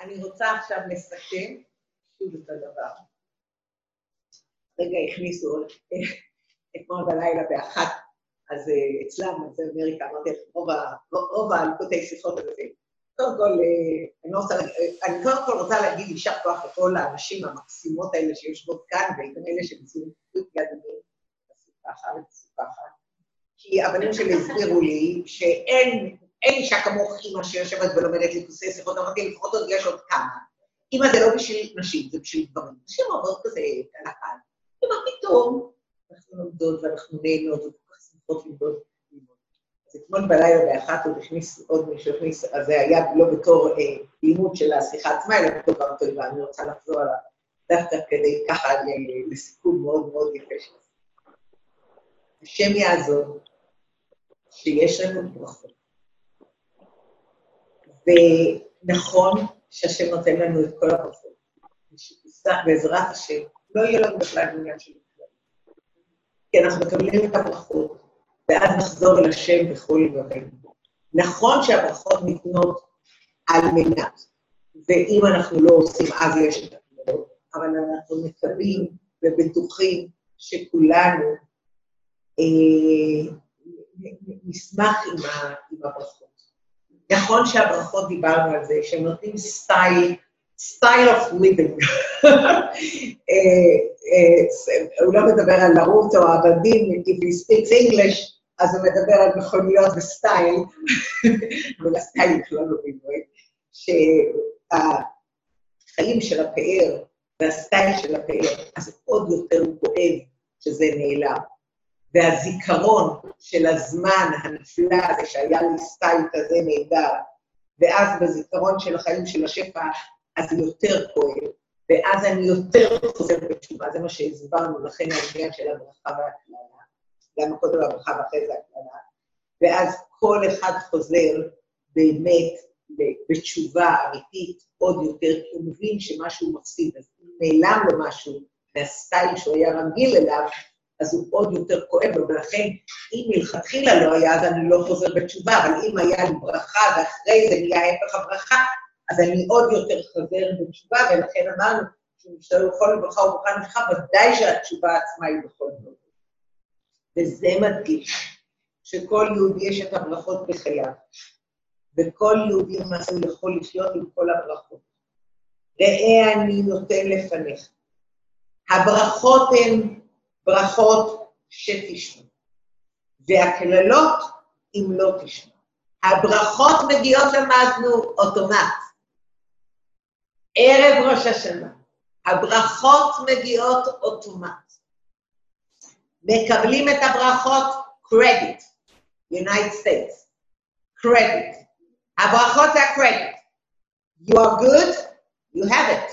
אני רוצה עכשיו לסכם שוב את הדבר. רגע הכניסו אתמול בלילה באחת, אז אצלם, אז אמריקה, אמרתי לך, אובה על קוטי שיחות הזה. קודם כל, אני קודם כל רוצה להגיד יישר כוח לכל האנשים המקסימות האלה שיושבות כאן, וגם אלה שמצאים את ידיים, תעשו ככה ותעשו ככה. כי הבנים שלי הסבירו לי שאין אישה כמוך אימא שיושבת ולומדת לקוסי שיחות, אמרתי, לפחות עוד יש עוד כמה. אימא זה לא בשביל נשים, זה בשביל דברים. נשים עוברות כזה קלחן. אימא פתאום, אנחנו נעמדות ואנחנו נהנות וכל כך שמחות ללמוד. אז אתמול בלילה באחת עוד הכניס עוד מישהו, אז זה היה לא בתור לימוד של השיחה עצמה, אלא בתור דבר טוב, ואני רוצה לחזור עליו דווקא כדי ככה לסיכום מאוד מאוד יפה שלנו. השם יעזור שיש לנו ברכות. ונכון שהשם נותן לנו את כל הברכות. בעזרת השם, לא יהיה לנו בכלל עניין של בכלל. כי אנחנו מקבלים את הברכות, ואז נחזור אל השם בכל יברינו. נכון שהברכות ניתנות על מנת, ואם אנחנו לא עושים, אז יש את הכבוד, אבל אנחנו מקווים ובטוחים שכולנו נשמח עם הברכות. נכון שהברכות דיברנו על זה, שהם נותנים סטייל אוף ליבינג. הוא לא מדבר על לרות או עבדים, אם הוא ספיץ אינגליש, אז הוא מדבר על מכוניות וסטייל, אבל הסטייל לא מבין, שהחיים של הפאר והסטייל של הפאר, אז עוד יותר הוא כואב שזה נעלם. והזיכרון של הזמן הנפלא הזה שהיה לי סטייל כזה נהדר, ואז בזיכרון של החיים של השפע, אז יותר כואב, ואז אני יותר חוזר בתשובה, זה מה שהסברנו לכן העניין של הברכה והקללה, גם קודם הברכה ואחרי זה הקללה, ואז כל אחד חוזר באמת בתשובה אמיתית עוד יותר, כי הוא מבין שמשהו מפסיד, אז הוא נעלם לו משהו מהסטייל שהוא היה רגיל אליו, אז הוא עוד יותר כואב, ולכן אם מלכתחילה לא היה, אז אני לא חוזר בתשובה, אבל אם היה לי ברכה, ואחרי זה נהיה הפך הברכה, אז אני עוד יותר חוזר בתשובה, ולכן אמרנו, כשמשתלו בכל ברכה ומוכן לך, ודאי שהתשובה עצמה היא בכל זאת. וזה מדגיש, שכל יהודי יש את הברכות בחייו, וכל יהודי מעשו יכול לחיות עם כל הברכות. ראה אני נותן לפניך. הברכות הן ברכות שתשמע, והקללות אם לא תשמע. הברכות מגיעות למדנו אוטומט. ערב ראש השנה, הברכות מגיעות אוטומט. מקבלים את הברכות קרדיט, United States, קרדיט. הברכות זה הקרדיט. You are good, you have it.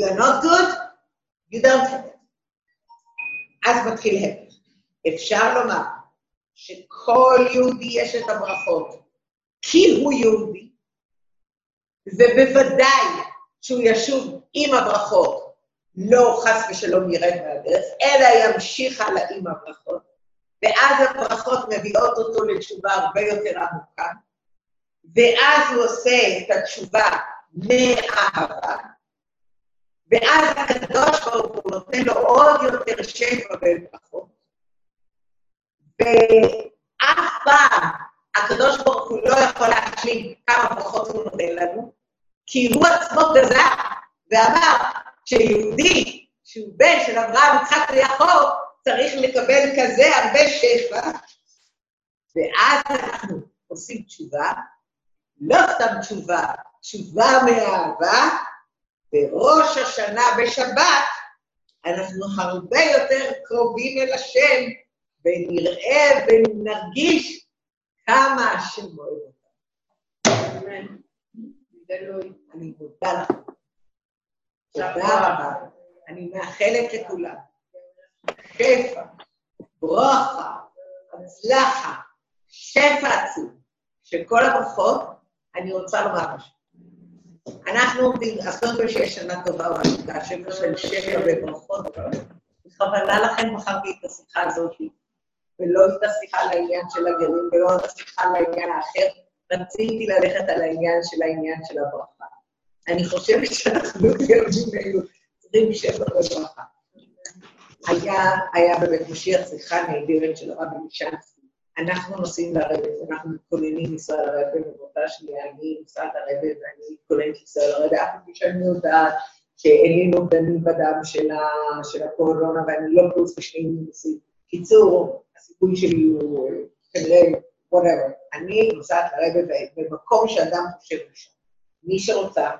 You are not good, you don't have it. אז מתחיל הפך. אפשר לומר שכל יהודי יש את הברכות, כי הוא יהודי, ובוודאי שהוא ישוב עם הברכות, לא חס ושלום ירד מהדרך, אלא ימשיך הלאה עם הברכות, ואז הברכות מביאות אותו לתשובה הרבה יותר עמוקה, ואז הוא עושה את התשובה מאהבה, ואז הקדוש ברוך הוא נותן לו עוד יותר שפע וברכות. ואף פעם הקדוש ברוך הוא לא יכול להשלים כמה ברכות הוא נותן לנו, כי הוא עצמו גזר ואמר שיהודי שהוא בן של אברהם יצחק ויעקב צריך לקבל כזה הרבה שפע. ואז אנחנו עושים תשובה, לא סתם תשובה, תשובה מאהבה, בראש השנה בשבת, אנחנו הרבה יותר קרובים אל השם, ונראה ונרגיש כמה השם אוהב אותנו. אמן. אני מודה לך. תודה רבה. אני מאחלת לכולם. שפע, ברכה, הצלחה, שפע עצום. שכל הברכות, אני רוצה לומר משהו. אנחנו עומדים, אז קודם כל שיש שנה טובה ועשתה, השפע של שפע וברכות, בכוונה לכם בחרתי את השיחה הזאת, ולא את השיחה לעניין של הגרים, ולא את השיחה לעניין האחר, רציתי ללכת על העניין של הברכה. אני חושבת שאנחנו ילדים אלו צריכים לשפר לברכה. היה בבית משיח שיחה נהדרת של הרבי משנסקי. אנחנו נוסעים לרבב, אנחנו מתכוננים ישראל הרבב, ובאותה שלי אני נוסעת לרבב ואני מתכוננת ישראל הרבב, אף כפי שאני יודעת שאין לי נוגדנים בדם של הקורונה, ואני לא פלוס בשניים נוסעים. קיצור, הסיכוי שלי הוא כנראה, whatever. אני נוסעת לרבב במקום שאדם חושב לשם. מי שרוצה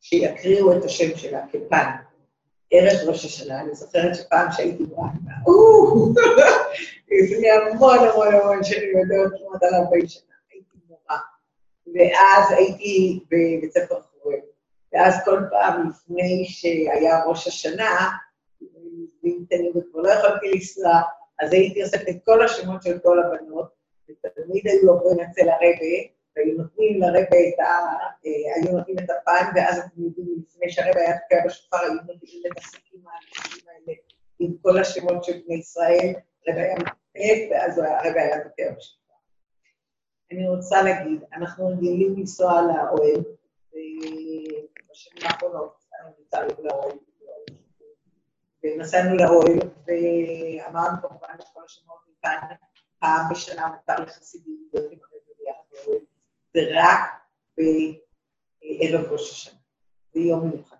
שיקריאו את השם שלה כפעם, ערך ראש השנה, אני זוכרת שפעם שהייתי ברעד, לפני המון המון המון שאני יודעת עוד על 40 שנה, הייתי מורה, ואז הייתי בבית ספר חורב, ואז כל פעם לפני שהיה ראש השנה, וכבר לא יכולתי לנסוע, אז הייתי עושה את כל השמות של כל הבנות, ותמיד היו עוברים אצל הרבי, והיו נותנים לרבא את הפן, ואז אתם יודעים, לפני שהרבא היה תוקע בשופר, היו נותנים לתסיקים האנשים האלה עם כל השמות של בני ישראל, רבא היה מתפק, ואז הרבא היה תוקע בשופר. אני רוצה להגיד, אנחנו רגילים לנסוע לאוהל, ובשנים האחרונות, אני נצאנו לאוהל, ונסענו לאוהל, ואמרנו כמובן שכל השמות ניתן פעם בשנה מותר לחסידים, זה רק בערב ראש השנה, זה יום מיוחד.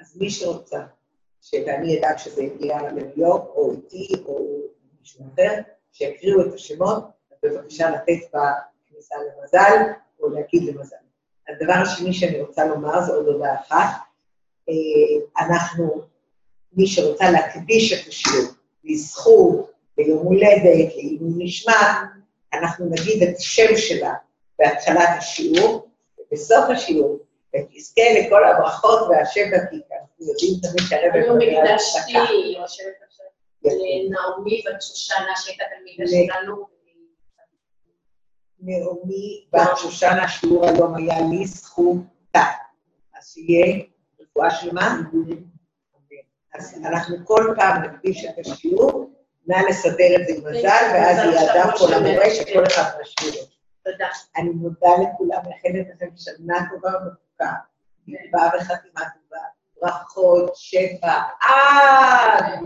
אז מי שרוצה, שאני אדאג שזה יגיע למיוק, או איתי, או מישהו אחר, שיקריאו את השמות, בבקשה לתת בכניסה למזל, או להגיד למזל. הדבר השני שאני רוצה לומר, זה עוד הודעה אחת, אנחנו, מי שרוצה להקדיש את השיעור, לזכות, ליום הולדת, לאימון נשמע, אנחנו נגיד את השם שלה, בהתחלת השיעור, ובסוף השיעור, ותזכה לכל הברכות והשבע, כי אנחנו יודעים תמיד שהרבב... היום הקדשתי, או שבט עכשיו, לנעמי בת שושנה, שהייתה תלמידה שלנו. נעמי בת שושנה, השיעור היום היה לי זכותה. אז שיהיה רפואה שלמה. אז אנחנו כל פעם נקדיש את השיעור, נא לסדר את זה עם מזל, ואז יעדה פה למורה שכל אחד מהשיעורות. תודה. אני מודה לכולם, מאחלת לכם שנה טובה ומתוקה, גדבה וחתימה טובה, ברכות, שפע, עד!